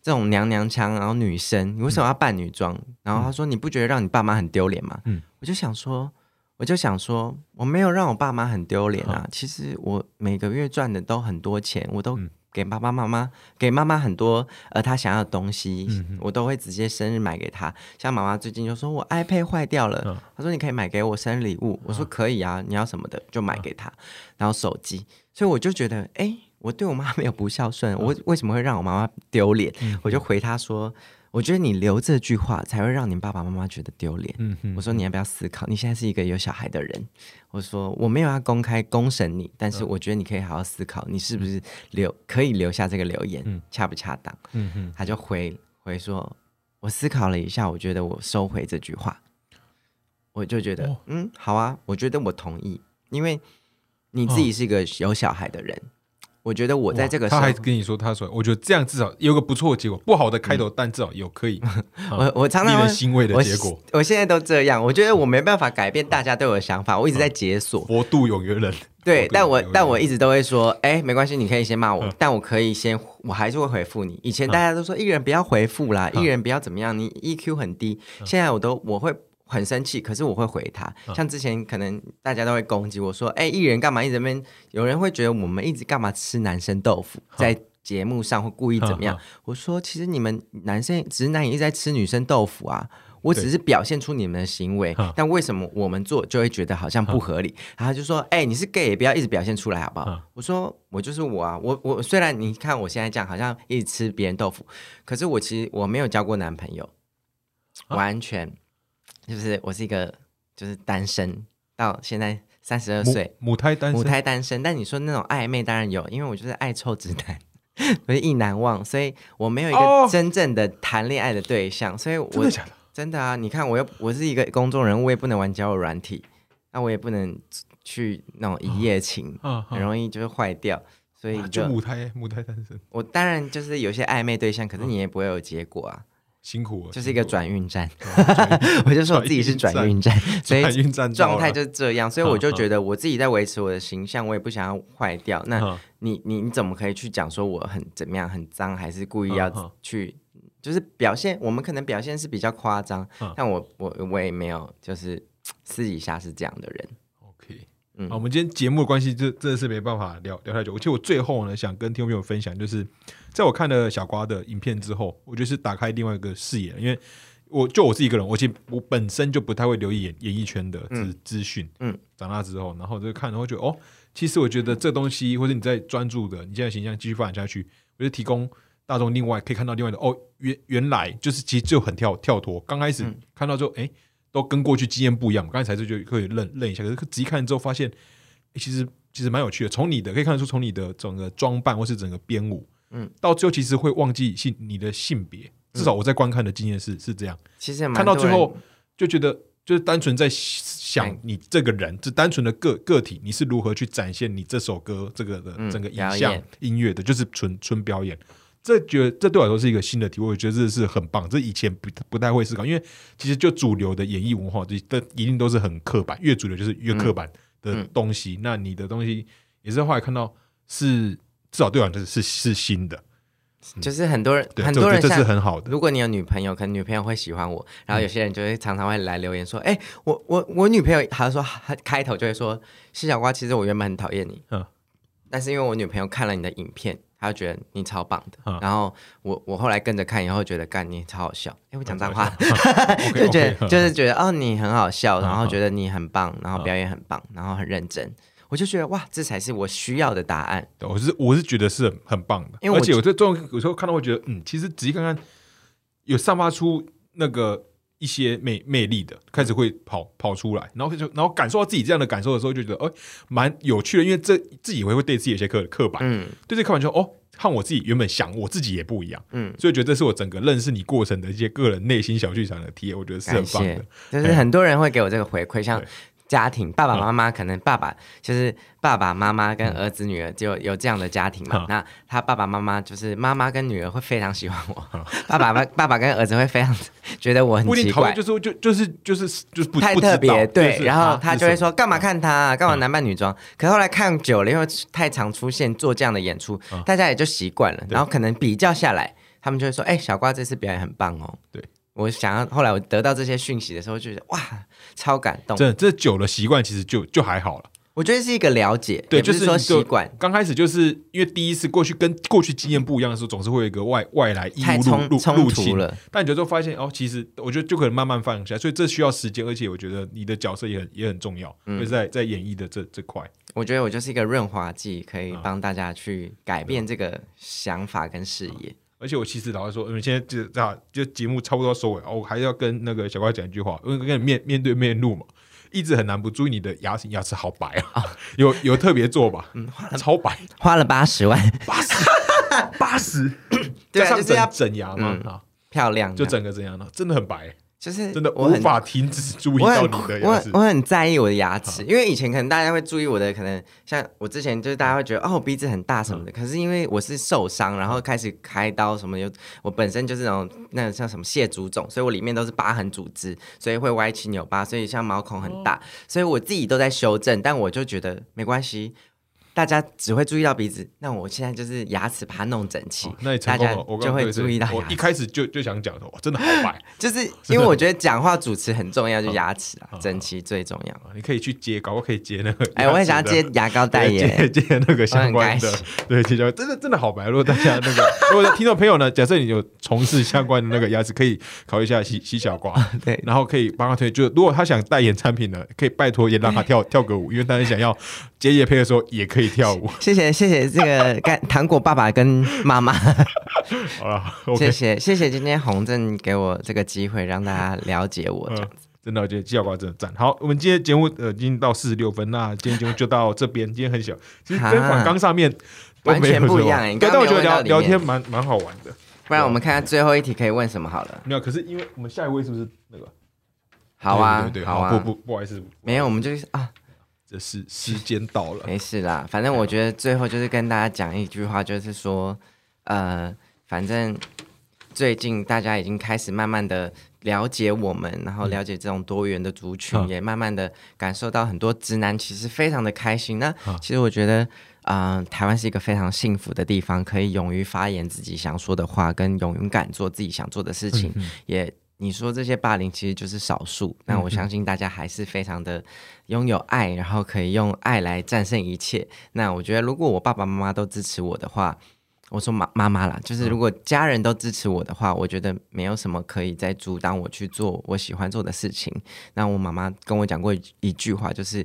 这种娘娘腔，然后女生你为什么要扮女装？嗯、然后他说你不觉得让你爸妈很丢脸吗？嗯、我就想说，我就想说我没有让我爸妈很丢脸啊。嗯、其实我每个月赚的都很多钱，我都、嗯。给爸爸妈妈给妈妈很多呃她想要的东西，嗯、我都会直接生日买给她。像妈妈最近就说我 iPad 坏掉了，嗯、她说你可以买给我生日礼物，嗯、我说可以啊，你要什么的就买给她。嗯、然后手机，所以我就觉得哎，我对我妈没有不孝顺，嗯、我为什么会让我妈妈丢脸？嗯、我就回她说，我觉得你留这句话才会让你爸爸妈妈觉得丢脸。嗯、我说你要不要思考，你现在是一个有小孩的人，我说我没有要公开公审你，但是我觉得你可以好好思考，你是不是留可以留下这个留言，嗯、恰不恰当？嗯、他就回回说，我思考了一下，我觉得我收回这句话。我就觉得、哦、嗯，好啊，我觉得我同意，因为你自己是一个有小孩的人。哦，我觉得我在这个时候他还跟你说，他说我觉得这样至少有个不错的结果，不好的开头，嗯、但至少有可以我我常常令人欣慰的结果。 我, 我现在都这样，我觉得我没办法改变大家对我的想法，我一直在解锁，嗯、佛度有缘人。对，但我但我一直都会说，哎、欸，没关系，你可以先骂我，嗯、但我可以先，我还是会回复你。以前大家都说一个人不要回复啦，嗯、一个人不要怎么样，你 E Q 很低。嗯、现在我都我会很生气，可是我会回他。像之前可能大家都会攻击我说，哎、欸，艺人干嘛一直在那边？有人会觉得我们一直干嘛吃男生豆腐，在节目上会故意怎么样？我说其实你们男生直男也一直在吃女生豆腐啊，我只是表现出你们的行为，但为什么我们做就会觉得好像不合理？然后就说，哎、欸，你是 gay 也不要一直表现出来好不好？我说我就是我啊，我我虽然你看我现在这样好像一直吃别人豆腐，可是我其实我没有交过男朋友，完全。就是我是一个就是单身到现在三十二岁，母胎单身，母胎单身。但你说那种暧昧当然有，因为我就是爱臭直男，我是意难忘，所以我没有一个真正的谈恋爱的对象。哦、所以我真的假的？真的啊！你看我又我是一个公众人物，我也不能玩交友软体，那、啊、我也不能去那种一夜情，哦、很容易就是坏掉。所以就、啊、就母胎母胎单身。我当然就是有些暧昧对象，可是你也不会有结果啊。辛苦了，就是一个转运站，我就说我自己是转运站，所以状态就是这样，所以我就觉得我自己在维持我的形象，我也不想要坏掉。那你你你怎么可以去讲说我很怎么样很脏，还是故意要去就是表现？我们可能表现是比较夸张，但我我我也没有就是私底下是这样的人。OK，嗯，我们今天节目的关系，这真的是没办法聊聊太久。其实我最后呢，想跟听众朋友分享，就是在我看了小瓜的影片之后，我就是打开另外一个视野，因为我就我是一个人，我其实我本身就不太会留意演演艺圈的资资讯。嗯，长大之后，然后就看，然后觉得哦，其实我觉得这东西，或者你在专注的，你现在形象继续发展下去，我就提供大众另外可以看到另外的哦，原原来就是其实就很跳跳脱。刚开始看到之后，哎、嗯。欸都跟过去经验不一样，刚才就就可以愣愣一下，可是仔细看之后发现，欸、其实其实蛮有趣的。从你的可以看得出，从你的整个装扮或是整个编舞，嗯，到最后其实会忘记性你的性别。至少我在观看的经验是是这样。其实看到最后就觉得，就是单纯在想你这个人，嗯、就单纯的个个体，你是如何去展现你这首歌这个的整个影像音乐的，嗯、就是纯纯表演。这觉得这对我来说是一个新的体会，我觉得这是很棒，这以前 不, 不太会思考，因为其实就主流的演艺文化，一定都是很刻板，越主流就是越刻板的东西。嗯嗯、那你的东西也是后来看到是至少对我来说 是, 是新的，嗯、就是很多人很多人这是很好的。如果你有女朋友，可能女朋友会喜欢我，然后有些人就会常常会来留言说：“哎、嗯欸，我我我女朋友还说开头就会说，是小瓜，其实我原本很讨厌你，嗯，但是因为我女朋友看了你的影片。”他觉得你超棒的，嗯、然后我我后来跟着看以后觉得干你超好笑，哎我讲脏话，嗯、就觉得 okay, okay, 就是觉得、嗯、哦你很好笑，嗯、然后觉得你很棒，然后表演很棒，嗯、然后很认真，我就觉得哇这才是我需要的答案。我是我是觉得是很棒的，因为而且我这种有时候看到会觉得嗯其实仔细看看有散发出那个一些 魅, 魅力的开始会 跑, 跑出来，然后就然后感受到自己这样的感受的时候，就觉得哎蛮有趣的，因为这自己也会对自己有些刻刻板，嗯、对这刻板就哦和我自己原本想我自己也不一样，嗯，所以觉得这是我整个认识你过程的一些个人内心小剧场的体验，我觉得是很棒的。就是很多人会给我这个回馈，像家庭爸爸妈妈、嗯、可能爸爸就是爸爸妈妈跟儿子女儿就有这样的家庭嘛、嗯、那他爸爸妈妈就是妈妈跟女儿会非常喜欢我、嗯、爸爸爸爸跟儿子会非常觉得我很奇怪，不一定讨厌，就是就是就是就是不太特别，对、就是、然后他就会说干嘛看他、啊、干嘛男扮女装、嗯、可是后来看久了因为太常出现做这样的演出、嗯、大家也就习惯了，然后可能比较下来他们就会说哎、欸，小瓜这次表演很棒哦，对，我想要后来我得到这些讯息的时候就觉得哇超感动，真的这久了习惯其实就就还好了，我觉得是一个了解，对，就是说习惯刚开始就是因为第一次过去跟过去经验不一样的时候总是会有一个外外来异物入侵了，但你就发现哦，其实我觉得就可能慢慢放下，所以这需要时间，而且我觉得你的角色也很也很重要、嗯、就是在在演绎的这这块，我觉得我就是一个润滑剂，可以帮大家去改变这个想法跟视野、嗯嗯，而且我其实老实说，因为现在就啊，就节目差不多要收尾，我还要跟那个小瓜讲一句话，因为跟你面面对面录嘛，一直很难不注意你的牙齿，牙齿好白啊，哦、有有特别做吧，嗯，超白，花了八十万，八十，八十，对、啊，加上整、就是、整牙嘛、嗯啊，漂亮，就整个整牙呢，真的很白。就是真的无法停止注意到你的牙齿，我 很, 我, 很我很在意我的牙齿、啊，因为以前可能大家会注意我的，可能像我之前就是大家会觉得哦我鼻子很大什么的、嗯，可是因为我是受伤，然后开始开刀什么的，我本身就是那种那种像什么蟹足肿，所以我里面都是疤痕组织，所以会歪七扭八，所以像毛孔很大、哦，所以我自己都在修正，但我就觉得没关系。大家只会注意到鼻子，那我现在就是牙齿把它弄整齐、哦，那你成功了，大家就会注意到牙齿。我一开始就就想讲说，真的好白，就是因为我觉得讲话主持很重要，就是牙齿啊、嗯，整齐最重要、嗯。你可以去接，搞不好可以接那个。哎、欸，我也想要接牙膏代言，接那个相关的。对，接真的真的好白。如果大家那个，如果听众朋友呢，假设你有从事相关的那个牙齿，可以考虑一下洗洗小瓜，对，然后可以帮他推。就如果他想代言产品呢，可以拜托也让他跳跳个舞，因为大家想要接业配的时候也可以。可以跳舞，谢谢谢谢这个糖果爸爸跟妈妈，好了，谢谢谢谢今天洪正给我这个机会让大家了解我这样子。真的，我觉得纪晓瓜真的赞。好，我们今天节目呃已经到四十六分，那今天节目就到这边。今天很小，其实跟反刚上面完全不一样哎、欸。但我觉得聊聊天蛮蛮好玩的，不然我们看看最后一题可以问什么好了。没有，可是因为我们下一位是不是那个？好啊，对对对，好啊，不不不好意思，没有，我们就是啊。这是时间到了，没事啦，反正我觉得最后就是跟大家讲一句话，就是说呃，反正最近大家已经开始慢慢的了解我们，然后了解这种多元的族群、嗯、也慢慢的感受到很多直男其实非常的开心，那其实我觉得、呃、台湾是一个非常幸福的地方，可以勇于发言自己想说的话，跟勇敢做自己想做的事情、嗯、也你说这些霸凌其实就是少数，那我相信大家还是非常的拥有爱、嗯、然后可以用爱来战胜一切，那我觉得如果我爸爸妈妈都支持我的话，我说妈妈妈啦，就是如果家人都支持我的话，我觉得没有什么可以再阻挡我去做我喜欢做的事情，那我妈妈跟我讲过一句话，就是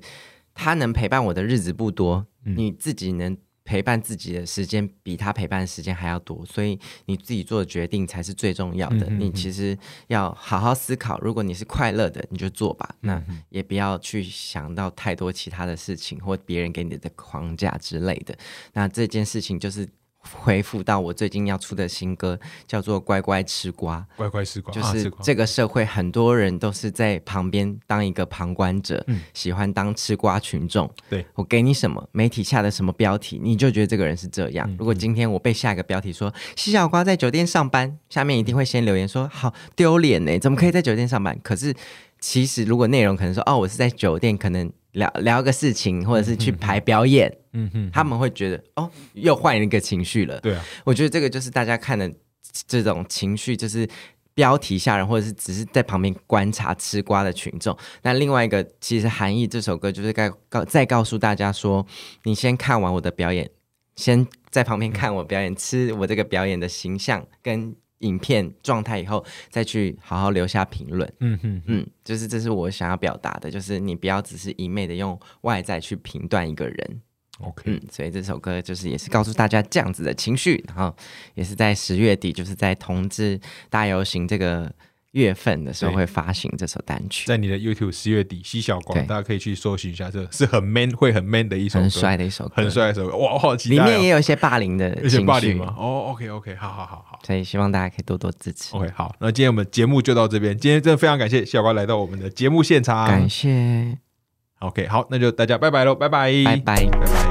她能陪伴我的日子不多、嗯、你自己能陪伴自己的时间比他陪伴的时间还要多，所以你自己做的决定才是最重要的、嗯、哼哼，你其实要好好思考，如果你是快乐的你就做吧、嗯、那也不要去想到太多其他的事情或别人给你的框架之类的，那这件事情就是回复到我最近要出的新歌叫做乖乖吃瓜，乖乖吃瓜就是这个社会很多人都是在旁边当一个旁观者、嗯、喜欢当吃瓜群众，对，我给你什么媒体下的什么标题你就觉得这个人是这样、嗯、如果今天我被下一个标题说纪晓瓜在酒店上班，下面一定会先留言说好丢脸耶，怎么可以在酒店上班，可是其实如果内容可能说哦我是在酒店可能聊聊个事情或者是去排表演、嗯嗯、他们会觉得哦又换一个情绪了，对啊，我觉得这个就是大家看的这种情绪，就是标题下人或者是只是在旁边观察吃瓜的群众，那另外一个其实含义这首歌就是该再告诉大家说你先看完我的表演，先在旁边看我表演、嗯、吃我这个表演的形象跟影片状态以后再去好好留下评论，嗯哼哼嗯，就是这是我想要表达的，就是你不要只是一昧的用外在去评断一个人 OK、嗯、所以这首歌就是也是告诉大家这样子的情绪，然后也是在十月底就是在同志大游行这个月份的时候会发行这首单曲，在你的 YouTube 十月底西小广，大家可以去搜寻一下，这是很 man 会很 man 的一首歌，很帅的一首歌，很帅的一首歌，哇，好期待、哦、里面也有一些霸凌的情绪，有些霸凌吗？哦 OK OK 好好好好，所以希望大家可以多多支持。 OK 好，那今天我们节目就到这边，今天真的非常感谢西小广来到我们的节目现场，感谢。 OK 好，那就大家拜拜咯，拜拜拜拜拜拜。